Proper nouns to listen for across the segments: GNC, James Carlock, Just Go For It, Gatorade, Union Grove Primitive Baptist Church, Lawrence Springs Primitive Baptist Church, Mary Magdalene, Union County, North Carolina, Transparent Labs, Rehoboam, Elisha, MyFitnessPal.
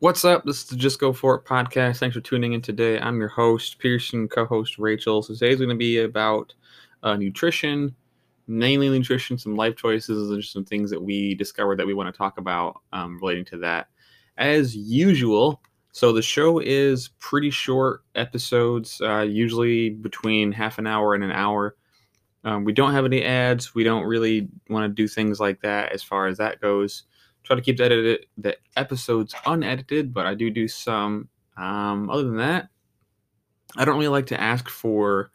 What's up? This is the Just Go For It podcast. Thanks for tuning in today. I'm your host, Pearson, co-host Rachel. So today's going to be about nutrition, mainly nutrition, some life choices, and just some things that we discovered that we want to talk about relating to that. As usual, so the show is pretty short episodes, usually between half an hour and an hour. We don't have any ads. We don't really want to do things like that as far as that goes. Try to keep the episodes unedited, but I do some. Other than that, I don't really like to ask for,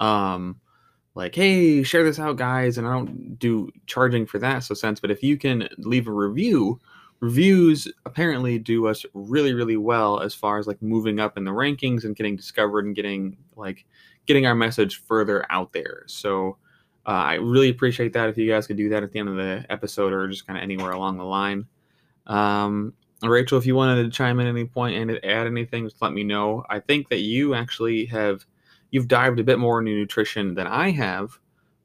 like, hey, share this out, guys, and I don't do charging for that, so sense. But if you can leave a review, reviews apparently do us really, really well as far as, like, moving up in the rankings and getting discovered and getting our message further out there. So I really appreciate that if you guys could do that at the end of the episode or just kind of anywhere along the line. Rachel, if you wanted to chime in at any point and add anything, just let me know. I think that you actually you've dived a bit more into nutrition than I have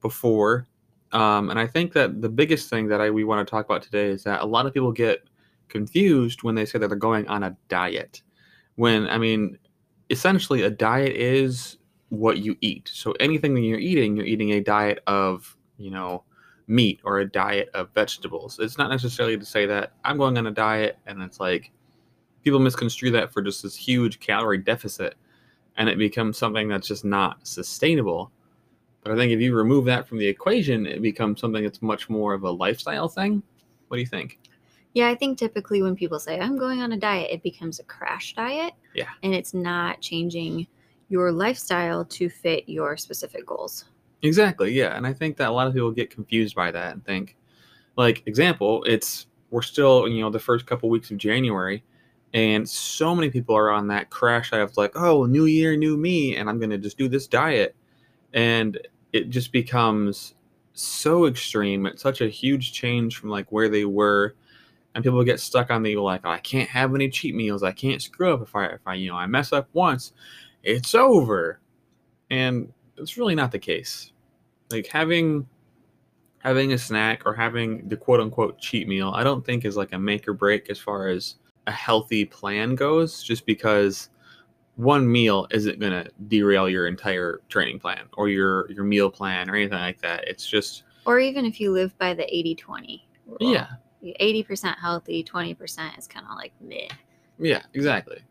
before. And I think that the biggest thing that we want to talk about today is that a lot of people get confused when they say that they're going on a diet. When, I mean, essentially a diet is what you eat. So anything that you're eating a diet of, meat or a diet of vegetables. It's not necessarily to say that I'm going on a diet and it's like people misconstrue that for just this huge calorie deficit and it becomes something that's just not sustainable. But I think if you remove that from the equation, it becomes something that's much more of a lifestyle thing. What do you think? Yeah, I think typically when people say I'm going on a diet, it becomes a crash diet. Yeah. And it's not changing your lifestyle to fit your specific goals. Exactly, yeah. And I think that a lot of people get confused by that and think, like, example, we're still, the first couple weeks of January, and so many people are on that crash diet of like, oh, new year, new me, and I'm going to just do this diet. And it just becomes so extreme. It's such a huge change from, like, where they were. And people get stuck on the, like, oh, I can't have any cheat meals. I can't screw up if I mess up once. It's over. And it's really not the case. Like having a snack or having the quote unquote cheat meal, I don't think is like a make or break as far as a healthy plan goes, just because one meal isn't going to derail your entire training plan or your meal plan or anything like that. It's just, or even if you live by the 80-20 rule. Yeah. 80% healthy, 20% is kind of like meh. Yeah, exactly.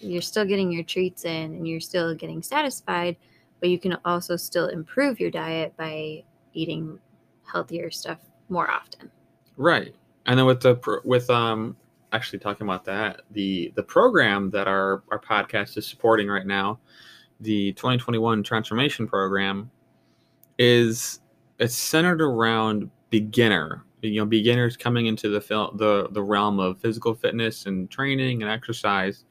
You're still getting your treats in and you're still getting satisfied, but you can also still improve your diet by eating healthier stuff more often. Right. And then actually talking about that, the program that our podcast is supporting right now, the 2021 Transformation Program, it's centered around beginners coming into the realm of physical fitness and training and exercise.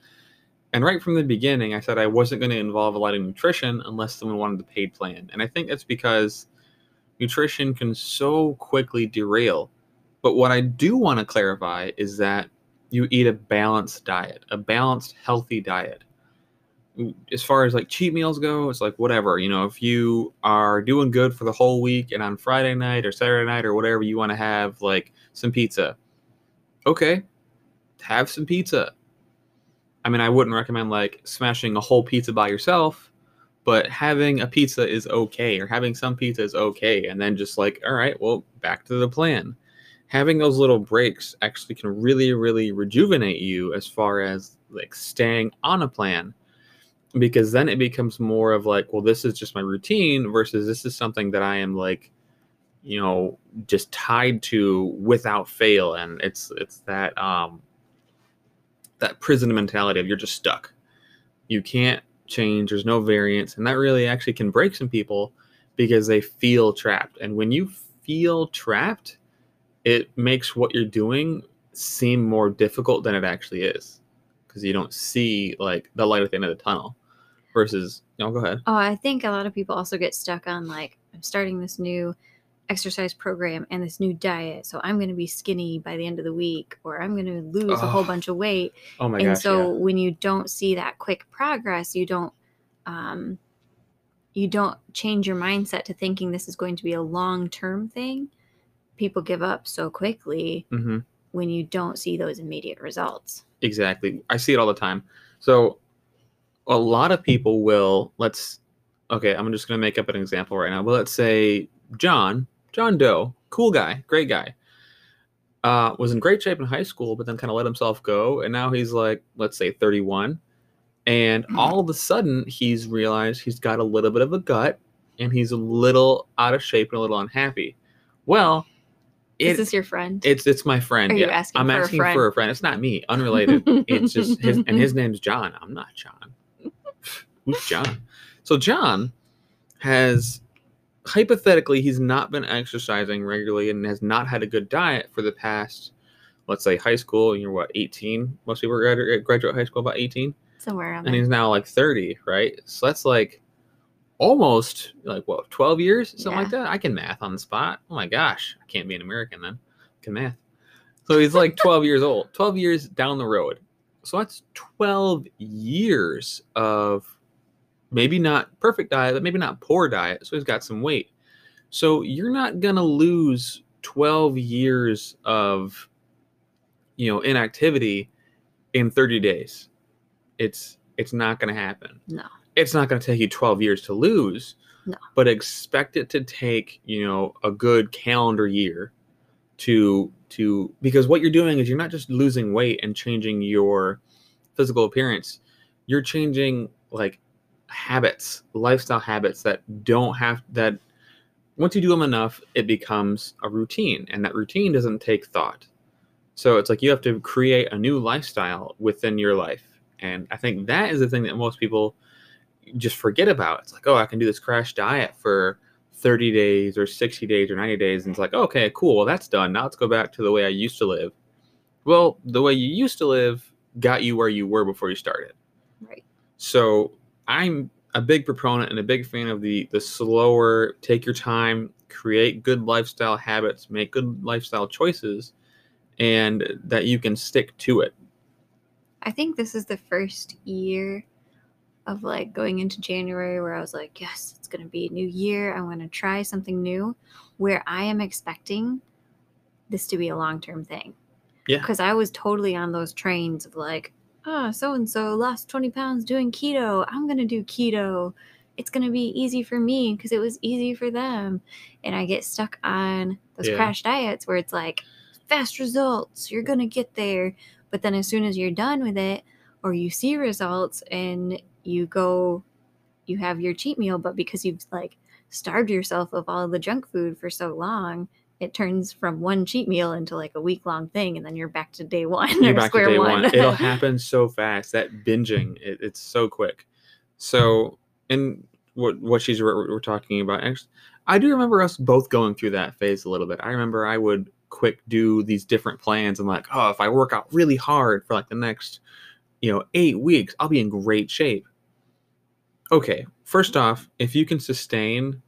And right from the beginning, I said I wasn't going to involve a lot of nutrition unless someone wanted a paid plan. And I think that's because nutrition can so quickly derail. But what I do want to clarify is that you eat a balanced diet, a balanced, healthy diet. As far as, like, cheat meals go, it's like whatever. If you are doing good for the whole week and on Friday night or Saturday night or whatever, you want to have, like, some pizza. Okay, have some pizza. I mean, I wouldn't recommend, like, smashing a whole pizza by yourself, but having a pizza is okay, or having some pizza is okay, and then just like, all right, well, back to the plan. Having those little breaks actually can really, really rejuvenate you as far as, like, staying on a plan, because then it becomes more of like, well, this is just my routine versus this is something that I am, like, just tied to without fail, and it's that that prison mentality of you're just stuck. You can't change. There's no variance. And that really actually can break some people because they feel trapped. And when you feel trapped, it makes what you're doing seem more difficult than it actually is, because you don't see, like, the light at the end of the tunnel versus, go ahead. Oh, I think a lot of people also get stuck on, like, I'm starting this new exercise program and this new diet, so I'm going to be skinny by the end of the week, or I'm going to lose a whole bunch of weight. Oh my gosh! And so when you don't see that quick progress, you don't change your mindset to thinking this is going to be a long-term thing. People give up so quickly when you don't see those immediate results. Exactly. I see it all the time. So a lot of people will, okay, I'm just going to make up an example right now. Well, let's say John Doe, cool guy, great guy, was in great shape in high school, but then kind of let himself go. And now he's like, let's say 31. And all of a sudden he's realized he's got a little bit of a gut and he's a little out of shape and a little unhappy. Well, is this your friend? It's my friend. Are you asking I'm for asking a friend? For a friend. It's not me. Unrelated. It's just his, and his name's John. I'm not John. Who's John? So John has, hypothetically, he's not been exercising regularly and has not had a good diet for the past, let's say, high school. You're what, 18? Most people graduate high school about 18. Somewhere around. And he's now like 30, right? So that's like almost like, what, 12 years? Something like that. I can math on the spot. Oh my gosh. I can't be an American then. I can math. So he's like 12 years old, 12 years down the road. So that's 12 years of maybe not perfect diet, but maybe not poor diet. So he's got some weight. So you're not going to lose 12 years of, you know, inactivity in 30 days. It's not going to happen. No. It's not going to take you 12 years to lose, no. But expect it to take, you know, a good calendar year to because what you're doing is you're not just losing weight and changing your physical appearance. You're changing like habits, lifestyle habits that once you do them enough, it becomes a routine, and that routine doesn't take thought. So it's like you have to create a new lifestyle within your life. And I think that is the thing that most people just forget about. It's like, oh, I can do this crash diet for 30 days or 60 days or 90 days. And it's like, okay, cool. Well, that's done. Now let's go back to the way I used to live. Well, the way you used to live got you where you were before you started. Right. So I'm a big proponent and a big fan of the slower, take your time, create good lifestyle habits, make good lifestyle choices, and that you can stick to it. I think this is the first year of like going into January where I was like, yes, it's going to be a new year. I want to try something new, where I am expecting this to be a long-term thing. Yeah. Because I was totally on those trains of like, oh, so-and-so lost 20 pounds doing keto. I'm going to do keto. It's going to be easy for me because it was easy for them. And I get stuck on those crash diets where it's like fast results. You're going to get there. But then as soon as you're done with it, or you see results and you have your cheat meal, but because you've like starved yourself of all the junk food for so long, it turns from one cheat meal into like a week-long thing, and then you're back to day one. You're back to day one. It'll happen so fast. That binging, it's so quick. So, and what we're talking about, I do remember us both going through that phase a little bit. I remember I would quick do these different plans and like, oh, if I work out really hard for like the next, 8 weeks, I'll be in great shape. Okay, first off, if you can sustain,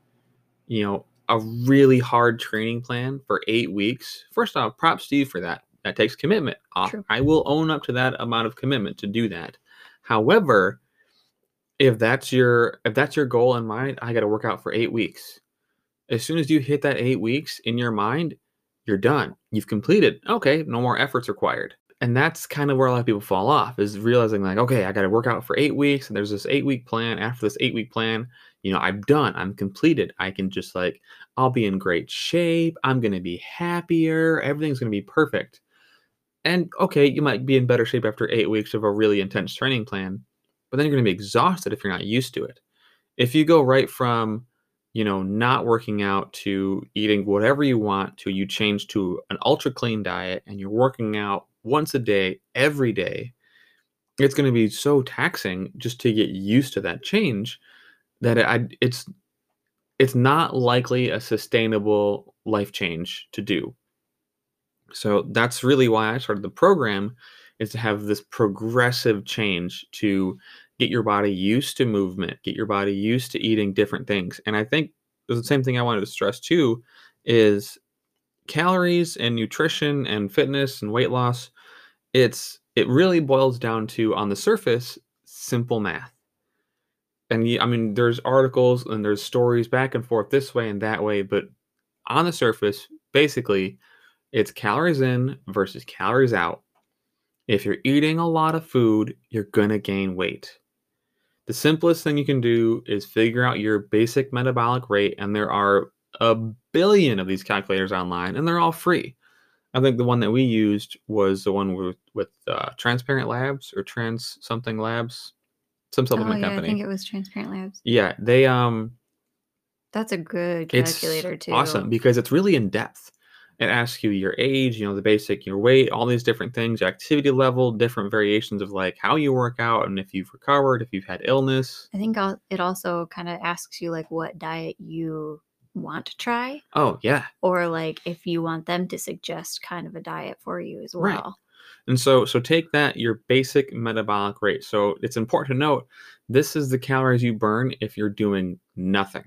a really hard training plan for 8 weeks, first off, props to you for that. That takes commitment. True. I will own up to that amount of commitment to do that. However, if that's your goal in mind, I got to work out for 8 weeks. As soon as you hit that 8 weeks in your mind, you're done. You've completed. Okay, no more efforts required. And that's kind of where a lot of people fall off, is realizing like, okay, I got to work out for 8 weeks. And there's this 8 week plan. After this 8 week plan, I'm done. I'm completed. I can just like, I'll be in great shape. I'm going to be happier. Everything's going to be perfect. And okay, you might be in better shape after 8 weeks of a really intense training plan, but then you're going to be exhausted if you're not used to it. If you go right from not working out to eating whatever you want to, you change to an ultra clean diet and you're working out once a day, every day, it's going to be so taxing just to get used to that change that it's not likely a sustainable life change to do. So that's really why I started the program, is to have this progressive change to get your body used to movement, get your body used to eating different things. And I think the same thing I wanted to stress too is calories and nutrition and fitness and weight loss. It really boils down to, on the surface, simple math. And there's articles and there's stories back and forth this way and that way, but on the surface, basically, it's calories in versus calories out. If you're eating a lot of food, you're going to gain weight. The simplest thing you can do is figure out your basic metabolic rate, and there are a billion of these calculators online, and they're all free. I think the one that we used was the one with Transparent Labs or Trans something Labs, some supplement company. I think it was Transparent Labs. Yeah, they that's a good calculator too. Awesome, because it's really in depth. It asks you your age, the basic, your weight, all these different things, your activity level, different variations of like how you work out and if you've recovered, if you've had illness. I think it also kind of asks you like what diet you want to try. Oh, yeah. Or like if you want them to suggest kind of a diet for you as well. Right. And so take that, your basic metabolic rate. So it's important to note, this is the calories you burn if you're doing nothing.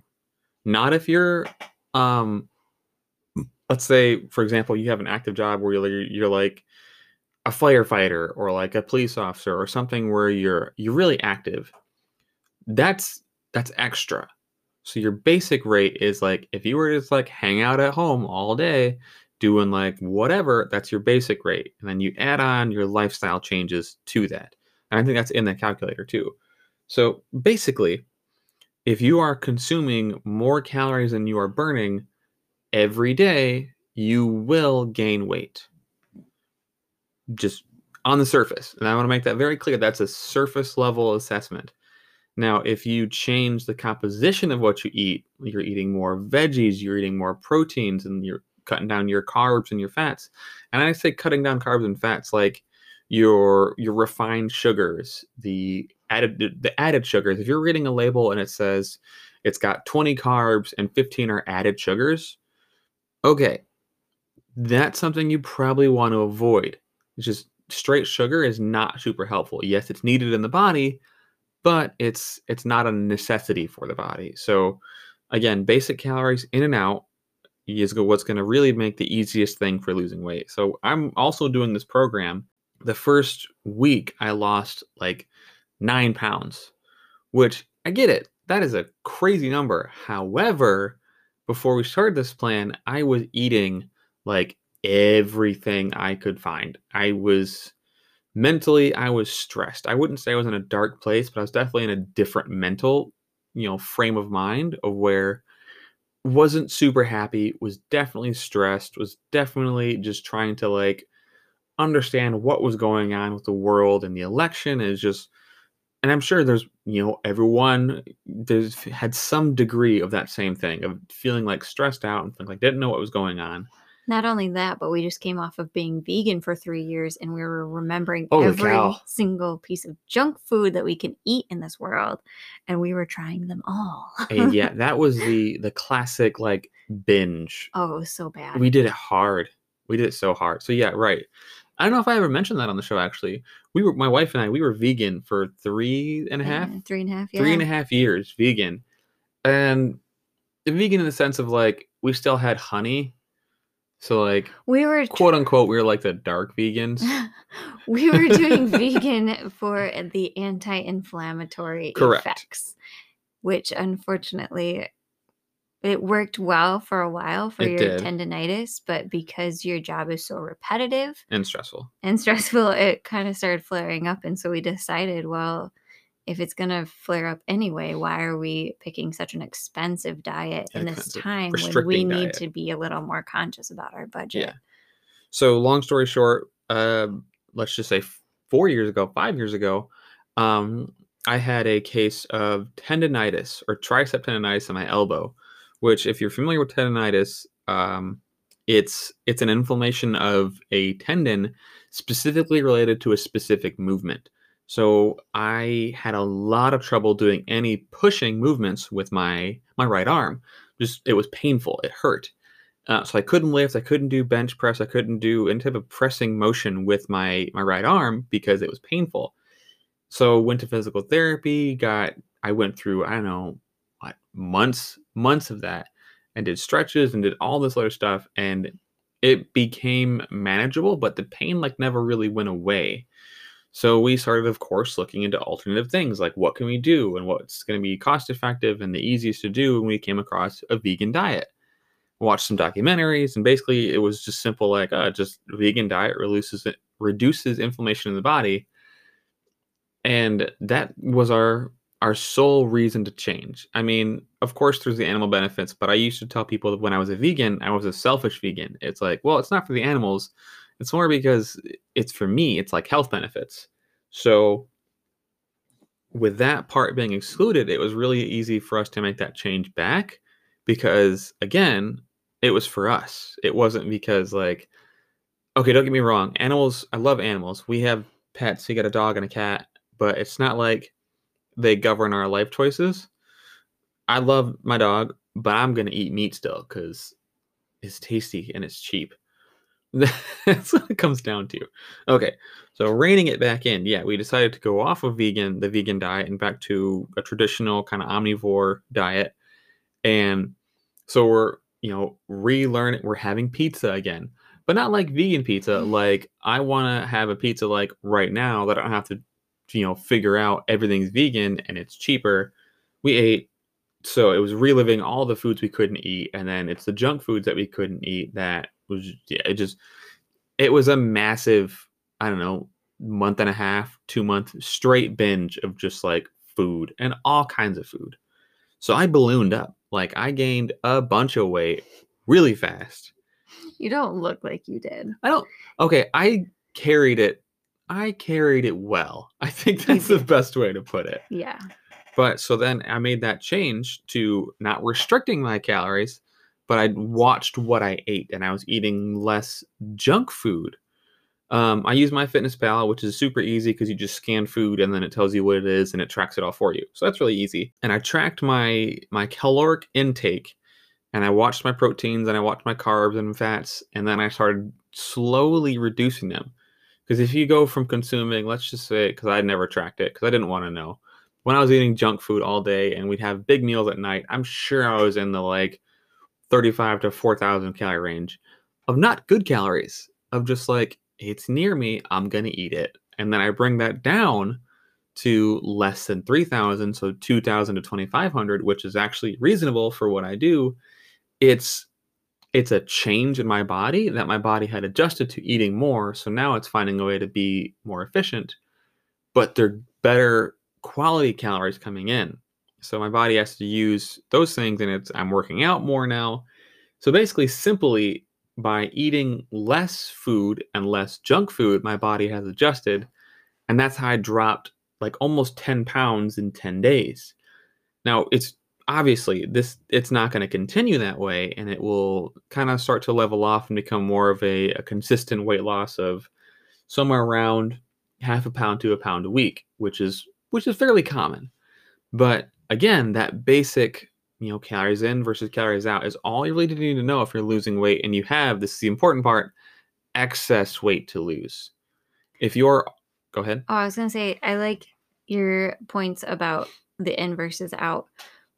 Not if you're, let's say, for example, you have an active job where you're like a firefighter or like a police officer or something where you're really active. That's extra. So your basic rate is like, if you were to just like hang out at home all day doing like whatever, that's your basic rate. And then you add on your lifestyle changes to that. And I think that's in the calculator too. So basically, if you are consuming more calories than you are burning every day, you will gain weight. Just on the surface. And I want to make that very clear. That's a surface level assessment. Now, if you change the composition of what you eat, you're eating more veggies, you're eating more proteins, and you're cutting down your carbs and your fats. And I say cutting down carbs and fats like your refined sugars, the added sugars. If you're reading a label and it says it's got 20 carbs and 15 are added sugars, okay, that's something you probably want to avoid. It's just straight sugar is not super helpful. Yes, it's needed in the body, but it's not a necessity for the body. So again, basic calories in and out is what's going to really make the easiest thing for losing weight. So I'm also doing this program. The first week I lost like 9 pounds, which I get it. That is a crazy number. However, before we started this plan, I was eating like everything I could find. Mentally, I was stressed. I wouldn't say I was in a dark place, but I was definitely in a different mental, frame of mind of where wasn't super happy, was definitely stressed, was definitely just trying to like understand what was going on with the world and the election is just, and I'm sure there's, everyone had some degree of that same thing of feeling like stressed out and like didn't know what was going on. Not only that, but we just came off of being vegan for 3 years and we were remembering every single piece of junk food that we can eat in this world. And we were trying them all. And yeah, that was the classic like binge. Oh, it was so bad. We did it hard. We did it so hard. So yeah, right. I don't know if I ever mentioned that on the show, actually. My wife and I, we were vegan for 3.5. 3.5, yeah. 3.5 years vegan. And vegan in the sense of like, we still had honey. So like we were quote unquote, we were like the dark vegans. We were doing vegan for the anti-inflammatory effects, which unfortunately it worked well for a while for your tendinitis, but because your job is so repetitive and stressful, it kind of started flaring up. And so we decided, well, if it's going to flare up anyway, why are we picking such an expensive diet in this time when we need to be a little more conscious about our budget? Yeah. So long story short, let's just say 5 years ago, I had a case of tendinitis or tricep tendinitis in my elbow, which if you're familiar with tendinitis, it's an inflammation of a tendon specifically related to a specific movement. So I had a lot of trouble doing any pushing movements with my right arm. Just, it was painful. It hurt. So I couldn't lift. I couldn't do bench press. I couldn't do any type of pressing motion with my right arm because it was painful. So went to physical therapy. I went through, I don't know, what, months of that and did stretches and did all this other stuff. And it became manageable, but the pain like never really went away. So we started, of course, looking into alternative things like what can we do and what's going to be cost effective and the easiest to do. And we came across a vegan diet, watched some documentaries, and basically it was just simple like just vegan diet reduces inflammation in the body. And that was our sole reason to change. I mean, of course, there's the animal benefits, but I used to tell people that when I was a vegan, I was a selfish vegan. It's like, well, it's not for the animals. It's more because it's for me. It's like health benefits. So with that part being excluded, it was really easy for us to make that change back because, again, it was for us. It wasn't because, like, okay, don't get me wrong. Animals, I love animals. We have pets. You got a dog and a cat, but it's not like they govern our life choices. I love my dog, but I'm going to eat meat still because it's tasty and it's cheap. That's what it comes down to. Okay, so reining it back in. Yeah, we decided to go off of the vegan diet and back to a traditional kind of omnivore diet. And so we're, you know, relearning. We're having pizza again, but not like vegan pizza. Like I want to have a pizza like right now that I don't have to, you know, figure out everything's vegan and it's cheaper. We ate. So it was reliving all the foods we couldn't eat. And then it's the junk foods that we couldn't eat that was, yeah, it was a massive, I don't know, month and a half, 2 month straight binge of just like food and all kinds of food. So I ballooned up. Like I gained a bunch of weight really fast. You don't look like you did. I don't. Okay. I carried it well. I think that's the best way to put it. Yeah. But so then I made that change to not restricting my calories, but I watched what I ate and I was eating less junk food. I use MyFitnessPal, which is super easy because you just scan food and then it tells you what it is and it tracks it all for you. So that's really easy. And I tracked my caloric intake and I watched my proteins and I watched my carbs and fats. And then I started slowly reducing them. Because if you go from consuming, let's just say, because I never tracked it, because I didn't want to know. When I was eating junk food all day and we'd have big meals at night, I'm sure I was in the like 35 to 4,000 calorie range of not good calories, of just like, it's near me, I'm going to eat it. And then I bring that down to less than 3,000, so 2,000 to 2,500, which is actually reasonable for what I do. It's a change in my body that my body had adjusted to eating more. So now it's finding a way to be more efficient, but they're better quality calories coming in. So my body has to use those things and I'm working out more now. So basically simply by eating less food and less junk food, my body has adjusted. And that's how I dropped like almost 10 pounds in 10 days. Now it's not going to continue that way, and it will kind of start to level off and become more of a consistent weight loss of somewhere around half a pound to a pound a week, which is fairly common. But again, that basic, you know, calories in versus calories out is all you really need to know if you're losing weight and you have, this is the important part, excess weight to lose. Go ahead. Oh, I was going to say, I like your points about the in versus out.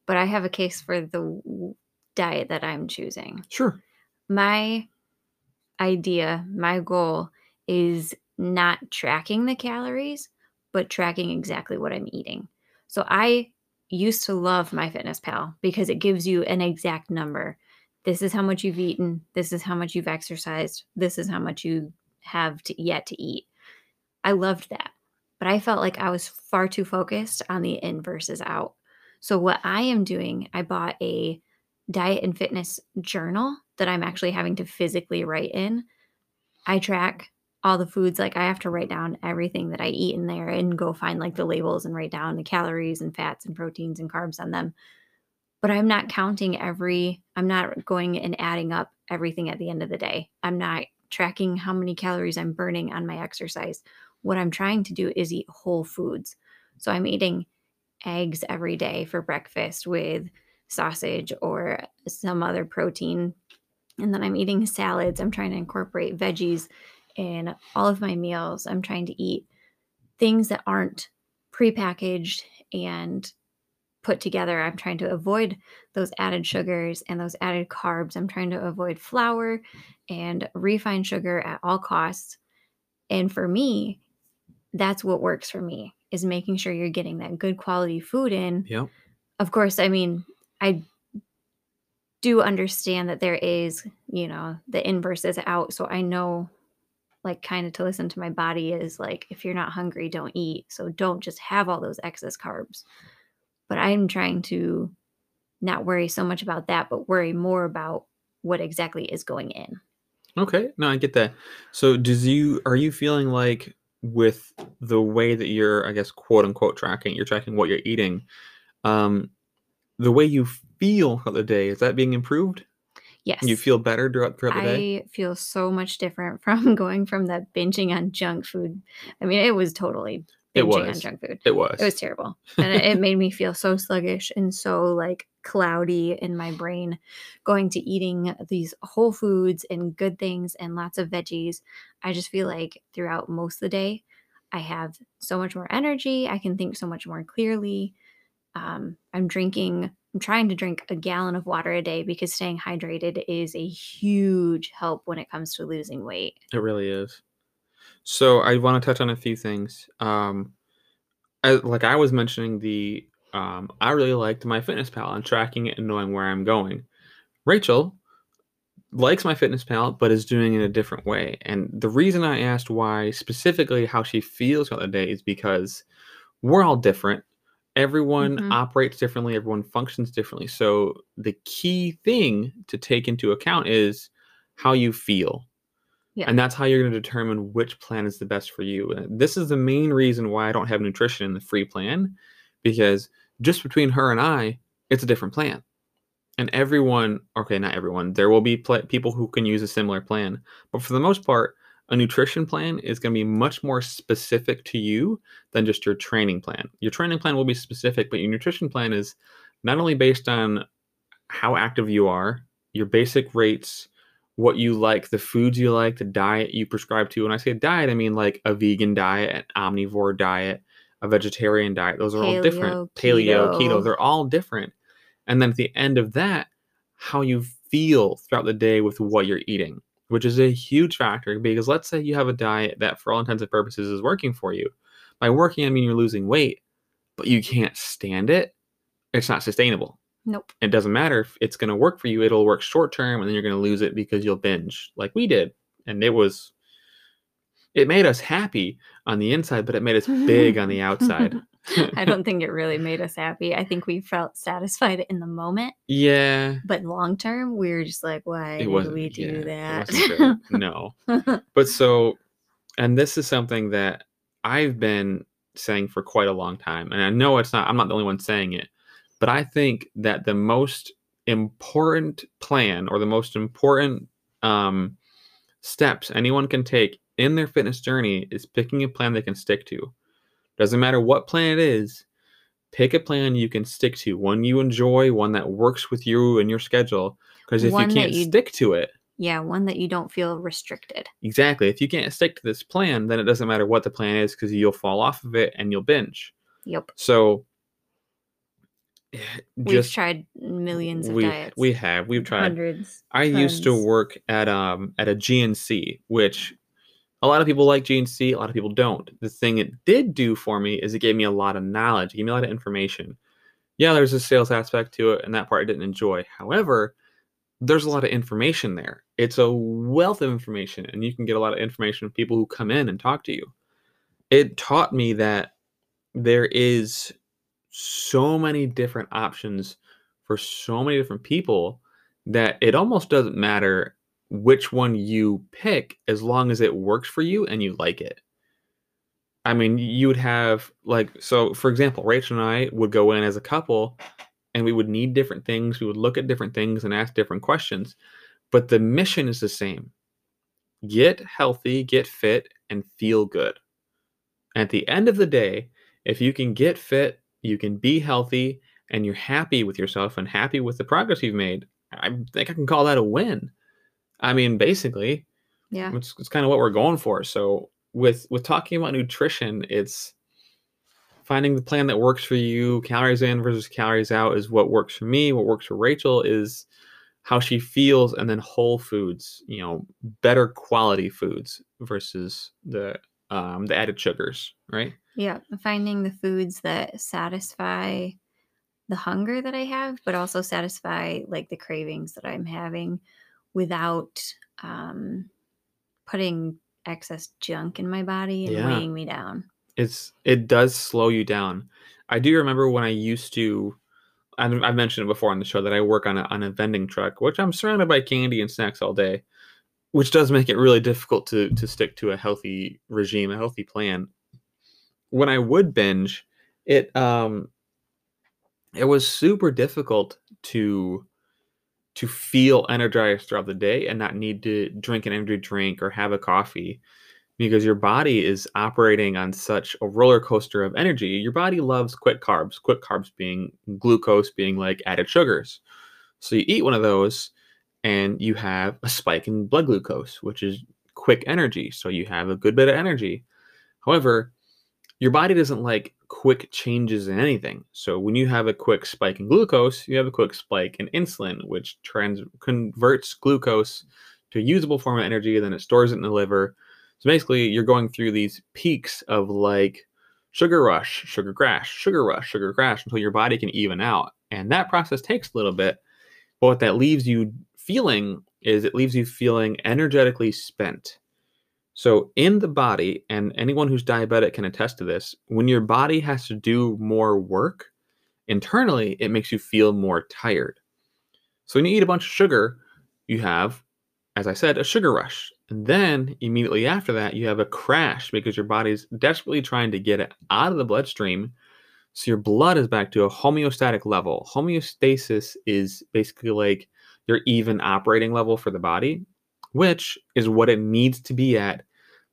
But I have a case for the diet that I'm choosing. Sure. My idea, my goal is not tracking the calories, but tracking exactly what I'm eating. So I used to love MyFitnessPal because it gives you an exact number. This is how much you've eaten. This is how much you've exercised. This is how much you have yet to eat. I loved that. But I felt like I was far too focused on the in versus out. So what I am doing, I bought a diet and fitness journal that I'm actually having to physically write in. I track all the foods. Like I have to write down everything that I eat in there and go find like the labels and write down the calories and fats and proteins and carbs on them. But I'm not counting I'm not going and adding up everything at the end of the day. I'm not tracking how many calories I'm burning on my exercise. What I'm trying to do is eat whole foods. So I'm eating eggs every day for breakfast with sausage or some other protein. And then I'm eating salads. I'm trying to incorporate veggies in all of my meals. I'm trying to eat things that aren't prepackaged and put together. I'm trying to avoid those added sugars and those added carbs. I'm trying to avoid flour and refined sugar at all costs. And for me, that's what works for me, is making sure you're getting that good quality food in. Yep. Of course, I mean, I do understand that there is, you know, the in versus out. So I know like kind of to listen to my body is like, if you're not hungry, don't eat. So don't just have all those excess carbs. But I'm trying to not worry so much about that, but worry more about what exactly is going in. Okay. No, I get that. So are you feeling like with the way that you're, I guess, quote unquote tracking, you're tracking what you're eating, the way you feel throughout the day, is that being improved? Yes. You feel better throughout the day? I feel so much different from going from that binging on junk food. I mean, it was totally binging on junk food. It was terrible. And it made me feel so sluggish and so like cloudy in my brain, going to eating these whole foods and good things and lots of veggies. I just feel like throughout most of the day, I have so much more energy. I can think so much more clearly. I'm trying to drink a gallon of water a day because staying hydrated is a huge help when it comes to losing weight. It really is. So I want to touch on a few things. Like I was mentioning, I really liked MyFitnessPal and tracking it and knowing where I'm going. Rachel likes MyFitnessPal, but is doing it a different way. And the reason I asked why specifically how she feels about the day is because we're all different. Everyone operates differently. Everyone functions differently. So the key thing to take into account is how you feel. Yeah. And that's how you're going to determine which plan is the best for you. This is the main reason why I don't have nutrition in the free plan, because just between her and I, it's a different plan. And not everyone, there will be people who can use a similar plan. But for the most part, a nutrition plan is going to be much more specific to you than just your training plan. Your training plan will be specific, but your nutrition plan is not only based on how active you are, your basic rates, what you like, the foods you like, the diet you prescribe to. When I say diet, I mean like a vegan diet, an omnivore diet, a vegetarian diet. Those are all different. Paleo, keto, they're all different. And then at the end of that, how you feel throughout the day with what you're eating, which is a huge factor, because let's say you have a diet that for all intents and purposes is working for you. By working, I mean you're losing weight, but you can't stand it. It's not sustainable. Nope. It doesn't matter if it's going to work for you. It'll work short term, and then you're going to lose it because you'll binge like we did. And it made us happy on the inside, but it made us big on the outside. I don't think it really made us happy. I think we felt satisfied in the moment. Yeah. But long term, we were just like, why did we do that? It wasn't fair. No. But so, and this is something that I've been saying for quite a long time. And I know I'm not the only one saying it, but I think that the most important plan or the most important steps anyone can take in their fitness journey is picking a plan they can stick to. Doesn't matter what plan it is, pick a plan you can stick to, one you enjoy, one that works with you and your schedule. Because if you can't stick to it. Yeah, one that you don't feel restricted. Exactly. If you can't stick to this plan, then it doesn't matter what the plan is, because you'll fall off of it and you'll binge. Yep. So we've tried millions of diets. We have. We've tried hundreds. I used to work at a GNC, which a lot of people like GNC, a lot of people don't. The thing it did do for me is it gave me a lot of knowledge. It gave me a lot of information. Yeah, there's a sales aspect to it, and that part I didn't enjoy. However, there's a lot of information there. It's a wealth of information, and you can get a lot of information from people who come in and talk to you. It taught me that there is so many different options for so many different people that it almost doesn't matter which one you pick, as long as it works for you and you like it. I mean, you would have so for example, Rachel and I would go in as a couple and we would need different things. We would look at different things and ask different questions, but the mission is the same. Get healthy, get fit, and feel good. At the end of the day, if you can get fit, you can be healthy, and you're happy with yourself and happy with the progress you've made, I think I can call that a win. I mean, basically, yeah, it's kind of what we're going for. So with talking about nutrition, it's finding the plan that works for you. Calories in versus calories out is what works for me. What works for Rachel is how she feels, and then whole foods, better quality foods versus the added sugars, right? Yeah, finding the foods that satisfy the hunger that I have, but also satisfy like the cravings that I'm having, without putting excess junk in my body and weighing me down. It does slow you down. I do remember when I used to, I've mentioned it before on the show that I work on a vending truck, which I'm surrounded by candy and snacks all day, which does make it really difficult to stick to a healthy regime, a healthy plan. When I would binge, it was super difficult to feel energized throughout the day and not need to drink an energy drink or have a coffee, because your body is operating on such a roller coaster of energy. Your body loves quick carbs being glucose, being like added sugars. So you eat one of those and you have a spike in blood glucose, which is quick energy. So you have a good bit of energy. However, your body doesn't like quick changes in anything. So when you have a quick spike in glucose, you have a quick spike in insulin, which converts glucose to a usable form of energy, and then it stores it in the liver. So basically, you're going through these peaks of like sugar rush, sugar crash, until your body can even out. And that process takes a little bit. But what that leaves you feeling is it leaves you feeling energetically spent. So in the body, and anyone who's diabetic can attest to this, when your body has to do more work internally, it makes you feel more tired. So when you eat a bunch of sugar, you have, as I said, a sugar rush. And then immediately after that, you have a crash because your body's desperately trying to get it out of the bloodstream. So your blood is back to a homeostatic level. Homeostasis is basically like your even operating level for the body, which is what it needs to be at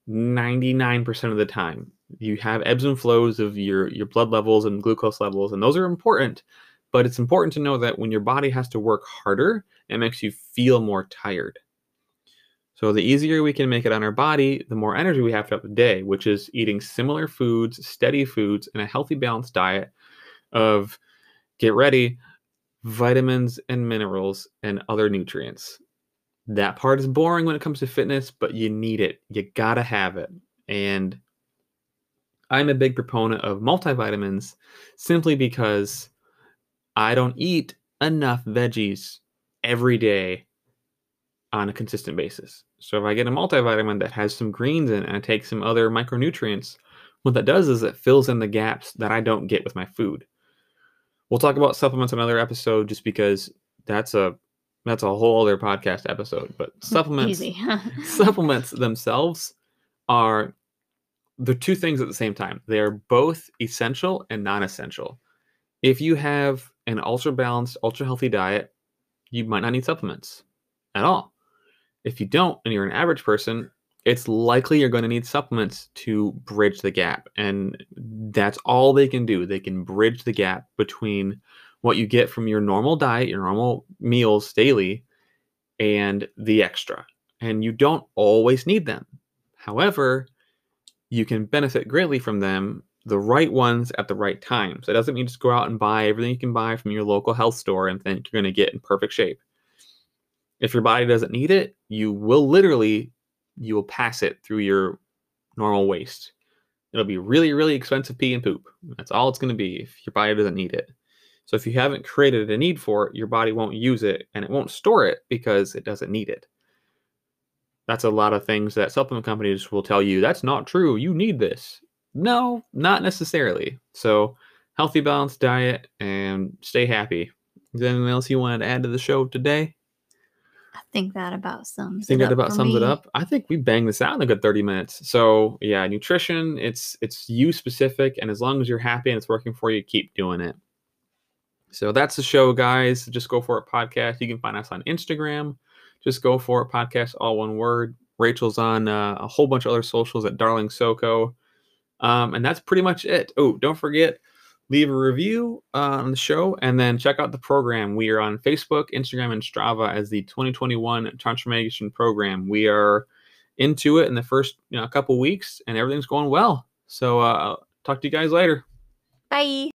99% of the time. You have ebbs and flows of your blood levels and glucose levels, and those are important, but it's important to know that when your body has to work harder, it makes you feel more tired. So the easier we can make it on our body, the more energy we have throughout the day, which is eating similar foods, steady foods, and a healthy balanced diet of, get ready, vitamins and minerals and other nutrients. That part is boring when it comes to fitness, but you need it. You gotta have it. And I'm a big proponent of multivitamins simply because I don't eat enough veggies every day on a consistent basis. So if I get a multivitamin that has some greens in it and I take some other micronutrients, what that does is it fills in the gaps that I don't get with my food. We'll talk about supplements in another episode just because that's a whole other podcast episode, but supplements supplements themselves are the two things at the same time. They are both essential and non-essential. If you have an ultra-balanced, ultra-healthy diet, you might not need supplements at all. If you don't and you're an average person, it's likely you're going to need supplements to bridge the gap. And that's all they can do. They can bridge the gap between what you get from your normal diet, your normal meals daily, and the extra. And you don't always need them. However, you can benefit greatly from them, the right ones at the right time. So it doesn't mean just go out and buy everything you can buy from your local health store and think you're going to get in perfect shape. If your body doesn't need it, you will pass it through your normal waste. It'll be really, really expensive pee and poop. That's all it's going to be if your body doesn't need it. So if you haven't created a need for it, your body won't use it and it won't store it because it doesn't need it. That's a lot of things that supplement companies will tell you, that's not true, you need this. No, not necessarily. So healthy, balanced diet and stay happy. Is there anything else you wanted to add to the show today? I think that about sums it up. I think we banged this out in a good 30 minutes. So yeah, nutrition, it's you specific, and as long as you're happy and it's working for you, keep doing it. So that's the show, guys. Just Go For It podcast. You can find us on Instagram. Just Go For It podcast, all one word. Rachel's on a whole bunch of other socials at Darling Soko. And that's pretty much it. Oh, don't forget, leave a review on the show and then check out the program. We are on Facebook, Instagram, and Strava as the 2021 Transformation Program. We are into it in the first couple weeks, and everything's going well. So talk to you guys later. Bye.